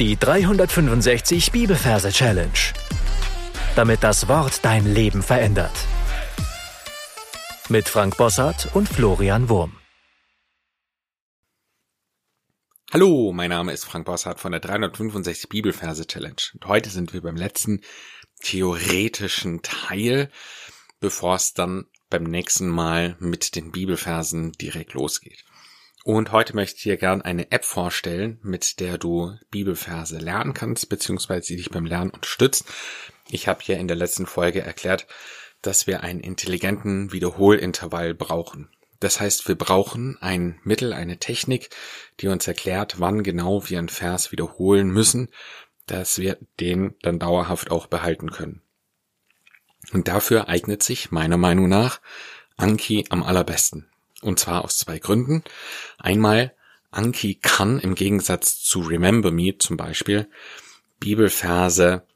Die 365 Bibelverse Challenge. Damit das Wort dein Leben verändert. Mit Frank Bossart und Florian Wurm. Hallo, mein Name ist Frank Bossart von der 365 Bibelverse Challenge. Und heute sind wir beim letzten theoretischen Teil, bevor es dann beim nächsten Mal mit den Bibelversen direkt losgeht. Und heute möchte ich dir gerne eine App vorstellen, mit der du Bibelverse lernen kannst, beziehungsweise die dich beim Lernen unterstützt. Ich habe hier in der letzten Folge erklärt, dass wir einen intelligenten Wiederholintervall brauchen. Das heißt, wir brauchen ein Mittel, eine Technik, die uns erklärt, wann genau wir einen Vers wiederholen müssen, dass wir den dann dauerhaft auch behalten können. Und dafür eignet sich meiner Meinung nach Anki am allerbesten. Und zwar aus zwei Gründen. Einmal, Anki kann im Gegensatz zu Remember Me zum Beispiel Bibelverse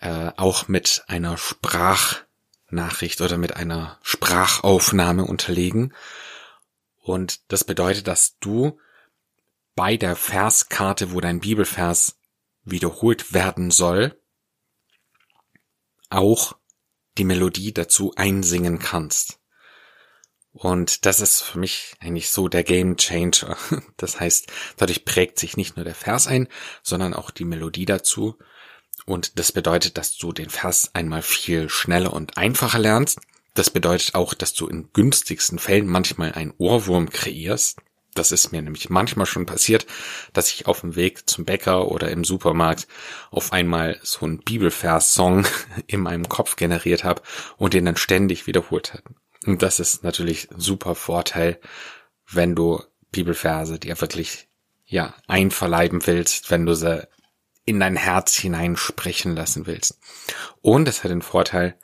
auch mit einer Sprachnachricht oder mit einer Sprachaufnahme unterlegen. Und das bedeutet, dass du bei der Verskarte, wo dein Bibelvers wiederholt werden soll, auch die Melodie dazu einsingen kannst. Und das ist für mich eigentlich so der Game Changer. Das heißt, dadurch prägt sich nicht nur der Vers ein, sondern auch die Melodie dazu. Und das bedeutet, dass du den Vers einmal viel schneller und einfacher lernst. Das bedeutet auch, dass du in günstigsten Fällen manchmal einen Ohrwurm kreierst. Das ist mir nämlich manchmal schon passiert, dass ich auf dem Weg zum Bäcker oder im Supermarkt auf einmal so einen Bibelvers-Song in meinem Kopf generiert habe und den dann ständig wiederholt habe. Und das ist natürlich ein super Vorteil, wenn du Bibelverse dir wirklich, einverleiben willst, wenn du sie in dein Herz hineinsprechen lassen willst. Und es hat den Vorteil,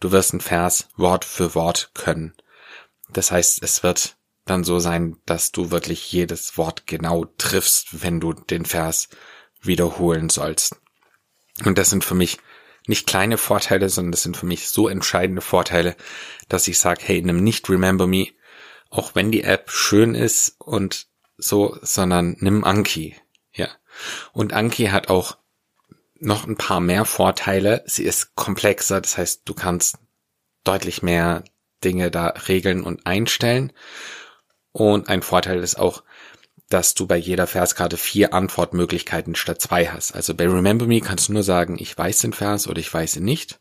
du wirst einen Vers Wort für Wort können. Das heißt, es wird dann so sein, dass du wirklich jedes Wort genau triffst, wenn du den Vers wiederholen sollst. Und das sind für mich nicht kleine Vorteile, sondern das sind für mich so entscheidende Vorteile, dass ich sage, hey, nimm nicht Remember Me, auch wenn die App schön ist und so, sondern nimm Anki. Ja. Und Anki hat auch noch ein paar mehr Vorteile. Sie ist komplexer, das heißt, du kannst deutlich mehr Dinge da regeln und einstellen. Und ein Vorteil ist auch, dass du bei jeder Verskarte 4 Antwortmöglichkeiten statt 2 hast. Also bei Remember Me kannst du nur sagen, ich weiß den Vers oder ich weiß ihn nicht.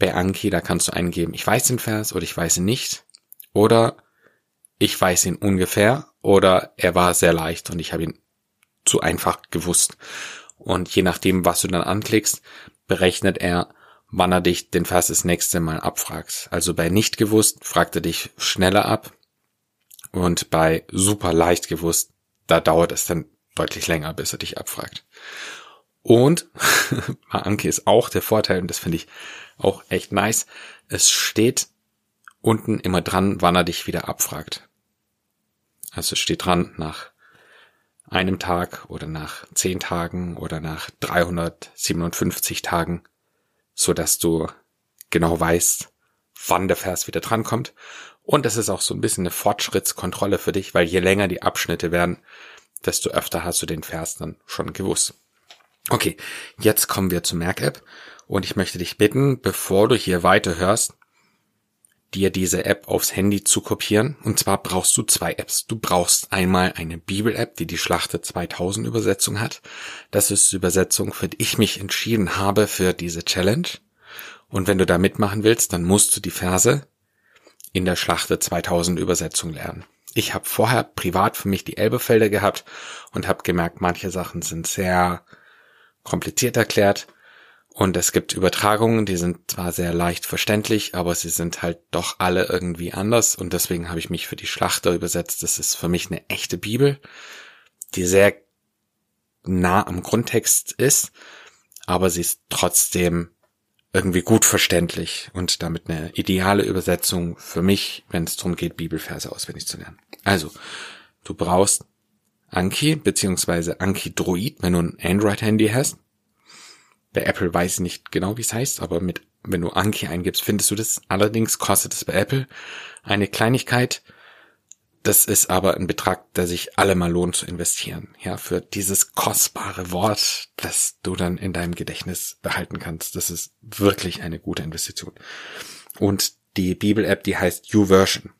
Bei Anki, da kannst du eingeben, ich weiß den Vers oder ich weiß ihn nicht. Oder ich weiß ihn ungefähr oder er war sehr leicht und ich habe ihn zu einfach gewusst. Und je nachdem, was du dann anklickst, berechnet er, wann er dich den Vers das nächste Mal abfragst. Also bei nicht gewusst fragt er dich schneller ab. Und bei super leicht gewusst, da dauert es dann deutlich länger, bis er dich abfragt. Und bei Anki ist auch der Vorteil, und das finde ich auch echt nice, es steht unten immer dran, wann er dich wieder abfragt. Also es steht dran nach einem Tag oder nach 10 Tagen oder nach 357 Tagen, sodass du genau weißt, wann der Vers wieder drankommt. Und das ist auch so ein bisschen eine Fortschrittskontrolle für dich, weil je länger die Abschnitte werden, desto öfter hast du den Vers dann schon gewusst. Okay, jetzt kommen wir zur Merk-App und ich möchte dich bitten, bevor du hier weiterhörst, dir diese App aufs Handy zu kopieren. Und zwar brauchst du 2 Apps. Du brauchst einmal eine Bibel-App, die Schlachter 2000 Übersetzung hat. Das ist die Übersetzung, für die ich mich entschieden habe für diese Challenge. Und wenn du da mitmachen willst, dann musst du die Verse in der Schlachter 2000 Übersetzung lernen. Ich habe vorher privat für mich die Elbefelder gehabt und habe gemerkt, manche Sachen sind sehr kompliziert erklärt und es gibt Übertragungen, die sind zwar sehr leicht verständlich, aber sie sind halt doch alle irgendwie anders und deswegen habe ich mich für die Schlachter übersetzt. Das ist für mich eine echte Bibel, die sehr nah am Grundtext ist, aber sie ist trotzdem irgendwie gut verständlich und damit eine ideale Übersetzung für mich, wenn es darum geht, Bibelverse auswendig zu lernen. Also, du brauchst Anki bzw. AnkiDroid, wenn du ein Android-Handy hast. Bei Apple weiß ich nicht genau, wie es heißt, aber wenn du Anki eingibst, findest du das. Allerdings kostet es bei Apple eine Kleinigkeit. Das ist aber ein Betrag, der sich allemal lohnt zu investieren, ja, für dieses kostbare Wort, das du dann in deinem Gedächtnis behalten kannst. Das ist wirklich eine gute Investition. Und die Bibel-App, die heißt YouVersion.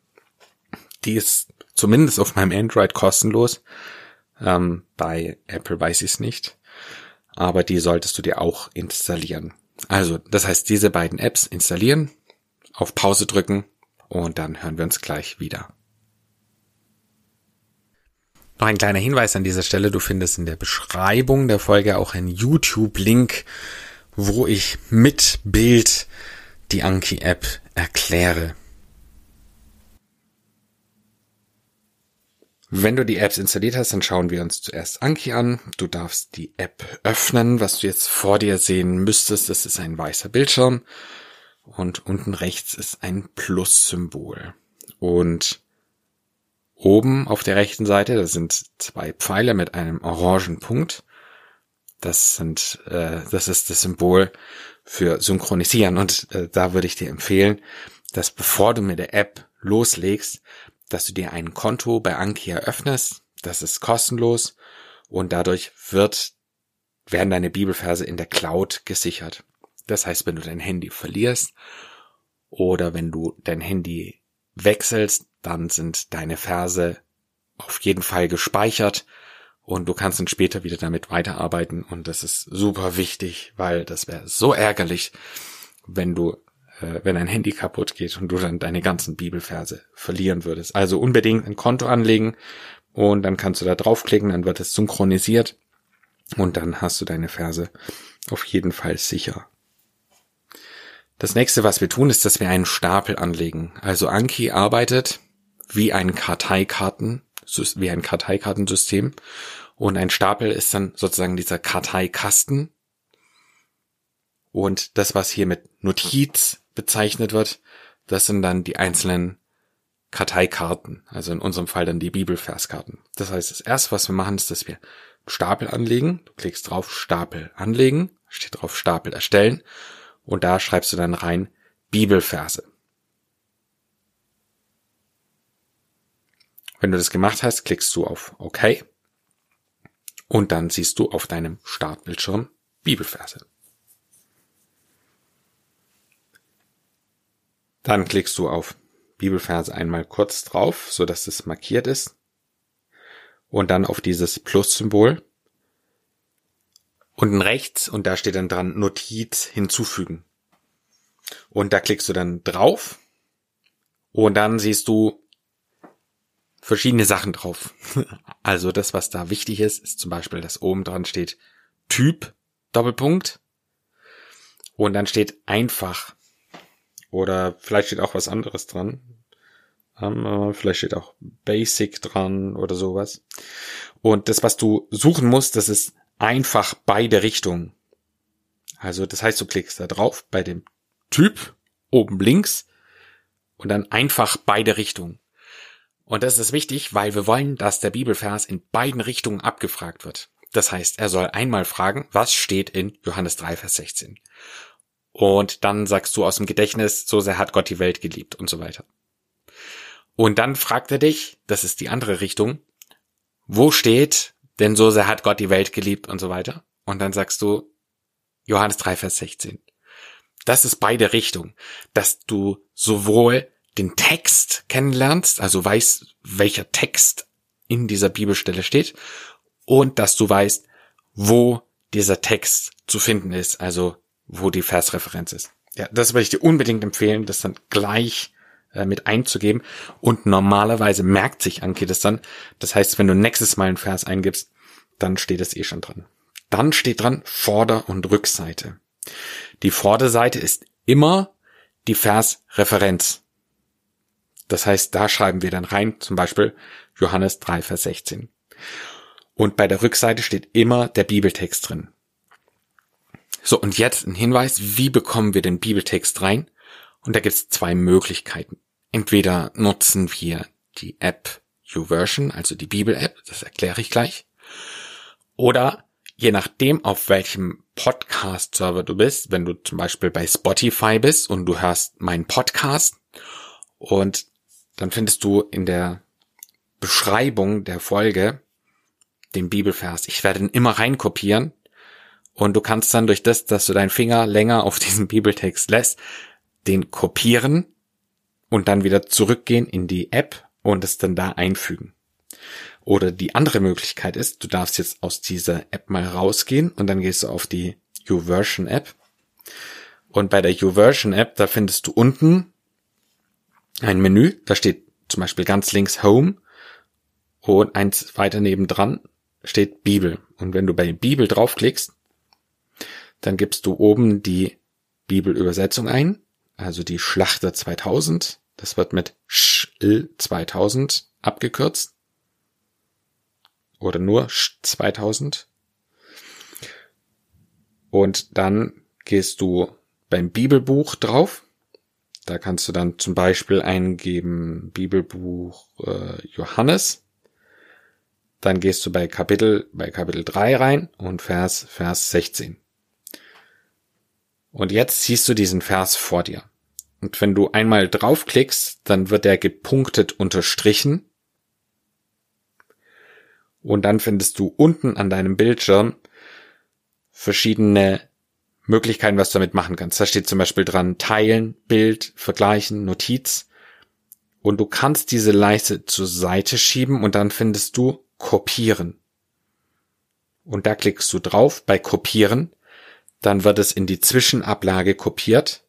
Die ist zumindest auf meinem Android kostenlos. Bei Apple weiß ich es nicht. Aber die solltest du dir auch installieren. Also, das heißt, diese beiden Apps installieren, auf Pause drücken und dann hören wir uns gleich wieder. Noch ein kleiner Hinweis an dieser Stelle, du findest in der Beschreibung der Folge auch einen YouTube-Link, wo ich mit Bild die Anki-App erkläre. Wenn du die Apps installiert hast, dann schauen wir uns zuerst Anki an. Du darfst die App öffnen. Was du jetzt vor dir sehen müsstest, das ist ein weißer Bildschirm und unten rechts ist ein Plus-Symbol. Und oben auf der rechten Seite, das sind zwei Pfeile mit einem orangen Punkt. Das ist das Symbol für Synchronisieren. Und da würde ich dir empfehlen, dass bevor du mit der App loslegst, dass du dir ein Konto bei Anki eröffnest. Das ist kostenlos und dadurch werden deine Bibelverse in der Cloud gesichert. Das heißt, wenn du dein Handy verlierst oder wenn du dein Handy wechselst, dann sind deine Verse auf jeden Fall gespeichert und du kannst dann später wieder damit weiterarbeiten. Und das ist super wichtig, weil das wäre so ärgerlich, wenn dein Handy kaputt geht und du dann deine ganzen Bibelverse verlieren würdest. Also unbedingt ein Konto anlegen und dann kannst du da draufklicken, dann wird es synchronisiert und dann hast du deine Verse auf jeden Fall sicher. Das nächste, was wir tun, ist, dass wir einen Stapel anlegen. Also Anki arbeitet wie ein Karteikartensystem. Und ein Stapel ist dann sozusagen dieser Karteikasten. Und das, was hier mit Notiz bezeichnet wird, das sind dann die einzelnen Karteikarten. Also in unserem Fall dann die Bibelverskarten. Das heißt, das erste, was wir machen, ist, dass wir einen Stapel anlegen. Du klickst drauf Stapel anlegen, steht drauf Stapel erstellen. Und da schreibst du dann rein Bibelverse. Wenn du das gemacht hast, klickst du auf OK. Und dann siehst du auf deinem Startbildschirm Bibelverse. Dann klickst du auf Bibelverse einmal kurz drauf, sodass es markiert ist. Und dann auf dieses Plus-Symbol. Unten rechts, und da steht dann dran Notiz hinzufügen. Und da klickst du dann drauf und dann siehst du verschiedene Sachen drauf. Also das, was da wichtig ist, ist zum Beispiel, dass oben dran steht Typ, Doppelpunkt, und dann steht einfach. Oder vielleicht steht auch was anderes dran. Vielleicht steht auch Basic dran oder sowas. Und das, was du suchen musst, das ist einfach beide Richtungen. Also das heißt, du klickst da drauf bei dem Typ oben links und dann einfach beide Richtungen. Und das ist wichtig, weil wir wollen, dass der Bibelvers in beiden Richtungen abgefragt wird. Das heißt, er soll einmal fragen, was steht in Johannes 3, Vers 16? Und dann sagst du aus dem Gedächtnis, so sehr hat Gott die Welt geliebt und so weiter. Und dann fragt er dich, das ist die andere Richtung, wo steht, denn so sehr hat Gott die Welt geliebt und so weiter. Und dann sagst du, Johannes 3, Vers 16. Das ist beide Richtungen, dass du sowohl den Text kennenlernst, also weißt, welcher Text in dieser Bibelstelle steht, und dass du weißt, wo dieser Text zu finden ist, also wo die Versreferenz ist. Ja, das würde ich dir unbedingt empfehlen, das dann gleich mit einzugeben, und normalerweise merkt sich Anki das dann. Das heißt, wenn du nächstes Mal einen Vers eingibst, dann steht es eh schon dran. Dann steht dran Vorder- und Rückseite. Die Vorderseite ist immer die Versreferenz. Das heißt, da schreiben wir dann rein, zum Beispiel Johannes 3, Vers 16. Und bei der Rückseite steht immer der Bibeltext drin. So, und jetzt ein Hinweis, wie bekommen wir den Bibeltext rein? Und da gibt es zwei Möglichkeiten. Entweder nutzen wir die App YouVersion, also die Bibel-App, das erkläre ich gleich. Oder je nachdem, auf welchem Podcast-Server du bist, wenn du zum Beispiel bei Spotify bist und du hörst meinen Podcast, und dann findest du in der Beschreibung der Folge den Bibelvers. Ich werde ihn immer reinkopieren und du kannst dann durch das, dass du deinen Finger länger auf diesen Bibeltext lässt, den kopieren und dann wieder zurückgehen in die App und es dann da einfügen. Oder die andere Möglichkeit ist, du darfst jetzt aus dieser App mal rausgehen und dann gehst du auf die YouVersion App. Und bei der YouVersion App, da findest du unten ein Menü, da steht zum Beispiel ganz links Home und eins weiter nebendran steht Bibel. Und wenn du bei Bibel draufklickst, dann gibst du oben die Bibelübersetzung ein, also die Schlachter 2000, das wird mit Schl 2000 abgekürzt. Oder nur 2000. Und dann gehst du beim Bibelbuch drauf. Da kannst du dann zum Beispiel eingeben Bibelbuch Johannes. Dann gehst du bei Kapitel 3 rein und Vers 16. Und jetzt siehst du diesen Vers vor dir. Und wenn du einmal draufklickst, dann wird er gepunktet unterstrichen. Und dann findest du unten an deinem Bildschirm verschiedene Möglichkeiten, was du damit machen kannst. Da steht zum Beispiel dran Teilen, Bild, Vergleichen, Notiz. Und du kannst diese Leiste zur Seite schieben und dann findest du Kopieren. Und da klickst du drauf bei Kopieren. Dann wird es in die Zwischenablage kopiert.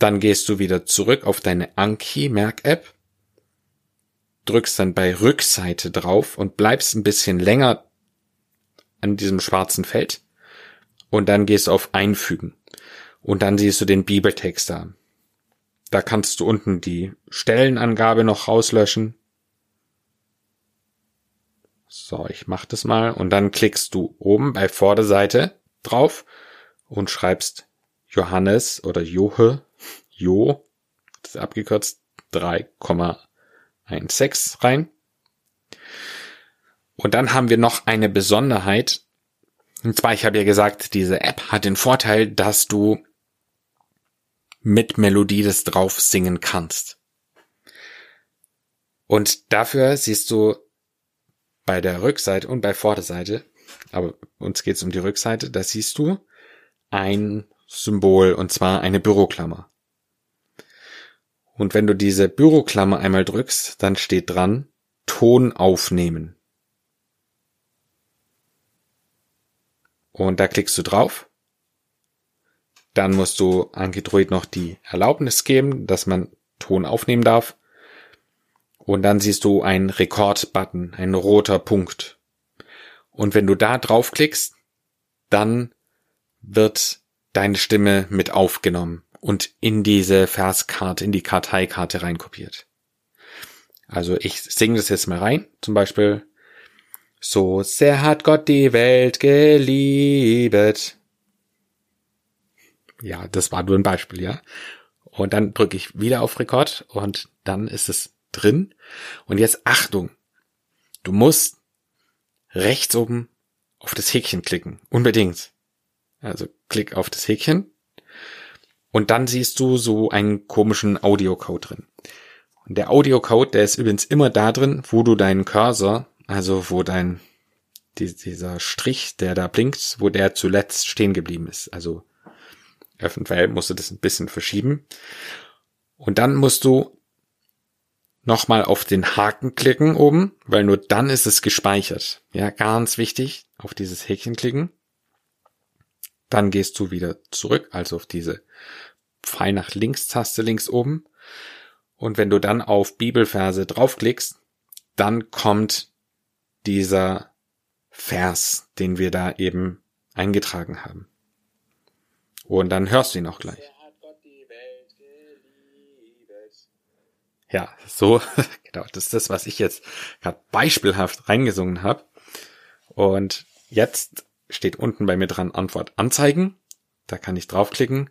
Dann gehst du wieder zurück auf deine Anki-Merk-App. Drückst dann bei Rückseite drauf und bleibst ein bisschen länger an diesem schwarzen Feld und dann gehst du auf Einfügen und dann siehst du den Bibeltext da. Da kannst du unten die Stellenangabe noch rauslöschen. So, ich mach das mal und dann klickst du oben bei Vorderseite drauf und schreibst Johannes oder das ist abgekürzt 3,16 rein. Und dann haben wir noch eine Besonderheit. Und zwar, ich habe ja gesagt, diese App hat den Vorteil, dass du mit Melodie das drauf singen kannst. Und dafür siehst du bei der Rückseite und bei Vorderseite, aber uns geht's um die Rückseite, da siehst du ein Symbol, und zwar eine Büroklammer. Und wenn du diese Büroklammer einmal drückst, dann steht dran, Ton aufnehmen. Und da klickst du drauf. Dann musst du AnkiDroid noch die Erlaubnis geben, dass man Ton aufnehmen darf. Und dann siehst du einen Rekord-Button, ein roter Punkt. Und wenn du da draufklickst, dann wird deine Stimme mit aufgenommen und in diese Verskarte, in die Karteikarte reinkopiert. Also ich singe das jetzt mal rein, zum Beispiel. So sehr hat Gott die Welt geliebet. Ja, das war nur ein Beispiel, ja. Und dann drücke ich wieder auf Rekord und dann ist es drin. Und jetzt Achtung, du musst rechts oben auf das Häkchen klicken, unbedingt. Also klick auf das Häkchen. Und dann siehst du so einen komischen Audiocode drin. Und der Audiocode, der ist übrigens immer da drin, wo du deinen Cursor, also wo dieser Strich, der da blinkt, wo der zuletzt stehen geblieben ist. Also eventuell musst du das ein bisschen verschieben. Und dann musst du nochmal auf den Haken klicken oben, weil nur dann ist es gespeichert. Ja, ganz wichtig, auf dieses Häkchen klicken. Dann gehst du wieder zurück, also auf diese Pfeil nach links Taste links oben. Und wenn du dann auf Bibelverse draufklickst, dann kommt dieser Vers, den wir da eben eingetragen haben. Und dann hörst du ihn auch gleich. Ja, so, genau, das ist das, was ich jetzt gerade beispielhaft reingesungen habe. Und jetzt steht unten bei mir dran Antwort anzeigen. Da kann ich draufklicken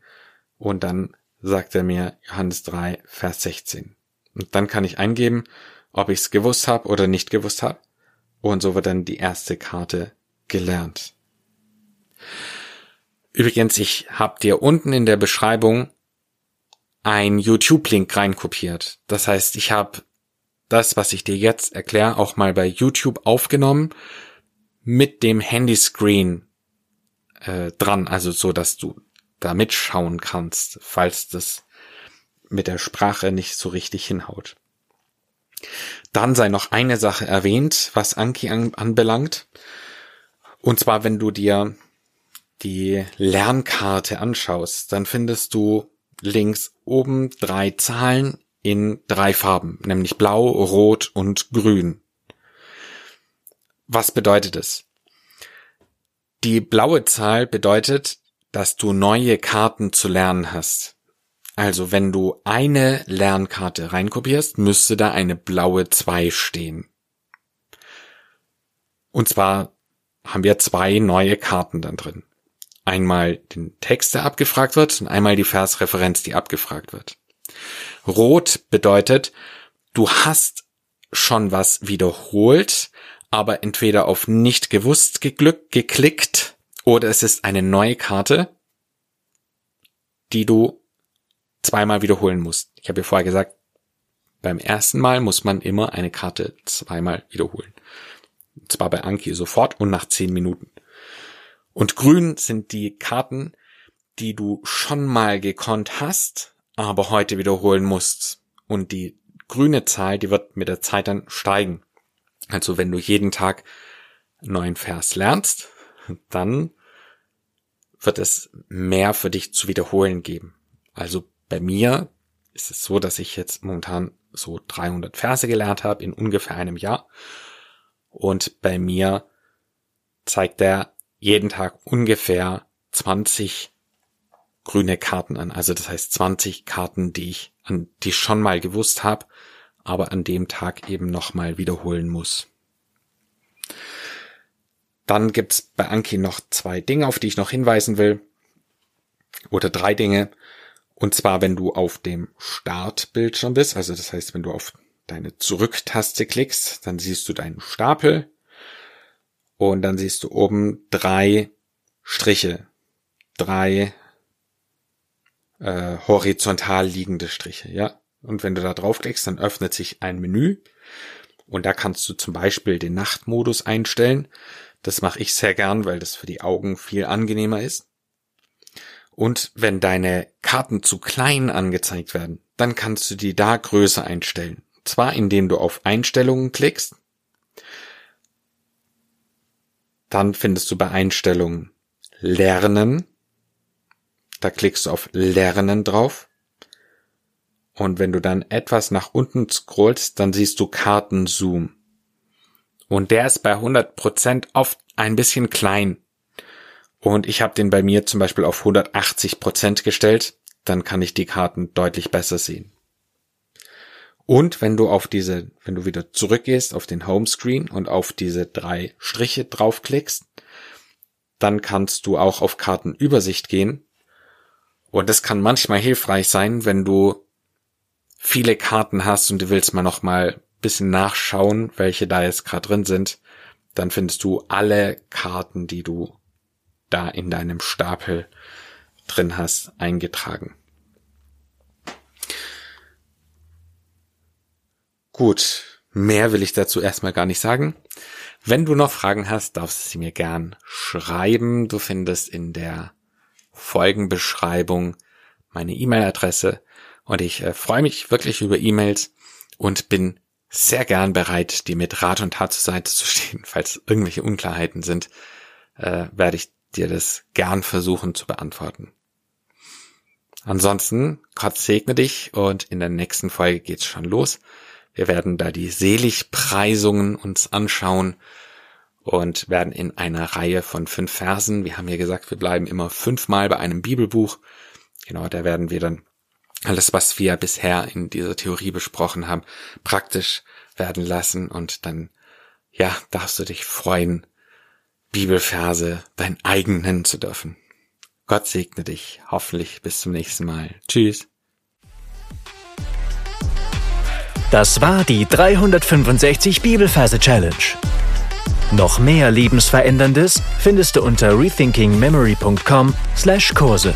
und dann sagt er mir Johannes 3, Vers 16. Und dann kann ich eingeben, ob ich es gewusst habe oder nicht gewusst habe. Und so wird dann die erste Karte gelernt. Übrigens, ich habe dir unten in der Beschreibung einen YouTube-Link reinkopiert. Das heißt, ich habe das, was ich dir jetzt erkläre, auch mal bei YouTube aufgenommen mit dem Handyscreen dran, also so, dass du da mitschauen kannst, falls das mit der Sprache nicht so richtig hinhaut. Dann sei noch eine Sache erwähnt, was Anki anbelangt. Und zwar, wenn du dir die Lernkarte anschaust, dann findest du links oben 3 Zahlen in 3 Farben, nämlich blau, rot und grün. Was bedeutet es? Die blaue Zahl bedeutet, dass du neue Karten zu lernen hast. Also wenn du eine Lernkarte reinkopierst, müsste da eine blaue 2 stehen. Und zwar haben wir 2 neue Karten dann drin. Einmal den Text, der abgefragt wird, und einmal die Versreferenz, die abgefragt wird. Rot bedeutet, du hast schon was wiederholt, aber entweder auf nicht gewusst geklickt oder es ist eine neue Karte, die du zweimal wiederholen musst. Ich habe ja vorher gesagt, beim ersten Mal muss man immer eine Karte zweimal wiederholen. Und zwar bei Anki sofort und nach 10 Minuten. Und grün sind die Karten, die du schon mal gekonnt hast, aber heute wiederholen musst. Und die grüne Zahl, die wird mit der Zeit dann steigen. Also wenn du jeden Tag einen neuen Vers lernst, dann wird es mehr für dich zu wiederholen geben. Also bei mir ist es so, dass ich jetzt momentan so 300 Verse gelernt habe in ungefähr einem Jahr. Und bei mir zeigt er jeden Tag ungefähr 20 grüne Karten an. Also das heißt 20 Karten, die ich schon mal gewusst habe, aber an dem Tag eben nochmal wiederholen muss. Dann gibt's bei Anki noch 2 Dinge, auf die ich noch hinweisen will. Oder 3 Dinge. Und zwar, wenn du auf dem Startbildschirm bist, also das heißt, wenn du auf deine Zurücktaste klickst, dann siehst du deinen Stapel. Und dann siehst du oben 3 Striche, 3 horizontal liegende Striche, ja. Und wenn du da draufklickst, dann öffnet sich ein Menü und da kannst du zum Beispiel den Nachtmodus einstellen. Das mache ich sehr gern, weil das für die Augen viel angenehmer ist. Und wenn deine Karten zu klein angezeigt werden, dann kannst du die da Größe einstellen. Und zwar indem du auf Einstellungen klickst. Dann findest du bei Einstellungen Lernen. Da klickst du auf Lernen drauf. Und wenn du dann etwas nach unten scrollst, dann siehst du Kartenzoom. Und der ist bei 100% oft ein bisschen klein. Und ich habe den bei mir zum Beispiel auf 180% gestellt. Dann kann ich die Karten deutlich besser sehen. Und wenn du wieder zurückgehst auf den Homescreen und auf diese 3 Striche draufklickst, dann kannst du auch auf Kartenübersicht gehen. Und das kann manchmal hilfreich sein, wenn du viele Karten hast und du willst mal nochmal ein bisschen nachschauen, welche da jetzt gerade drin sind. Dann findest du alle Karten, die du da in deinem Stapel drin hast, eingetragen. Gut, mehr will ich dazu erstmal gar nicht sagen. Wenn du noch Fragen hast, darfst du sie mir gern schreiben. Du findest in der Folgenbeschreibung meine E-Mail-Adresse und ich freue mich wirklich über E-Mails und bin sehr gern bereit, dir mit Rat und Tat zur Seite zu stehen. Falls irgendwelche Unklarheiten sind, werde ich dir das gern versuchen zu beantworten. Ansonsten, Gott segne dich und in der nächsten Folge geht's schon los. Wir werden da die Seligpreisungen uns anschauen und werden in einer Reihe von 5 Versen, wir haben ja gesagt, wir bleiben immer 5-mal bei einem Bibelbuch. Genau, da werden wir dann alles, was wir bisher in dieser Theorie besprochen haben, praktisch werden lassen. Und dann, ja, darfst du dich freuen, Bibelverse dein eigen nennen zu dürfen. Gott segne dich. Hoffentlich bis zum nächsten Mal. Tschüss. Das war die 365 Bibelverse Challenge. Noch mehr Lebensveränderndes findest du unter rethinkingmemory.com/Kurse.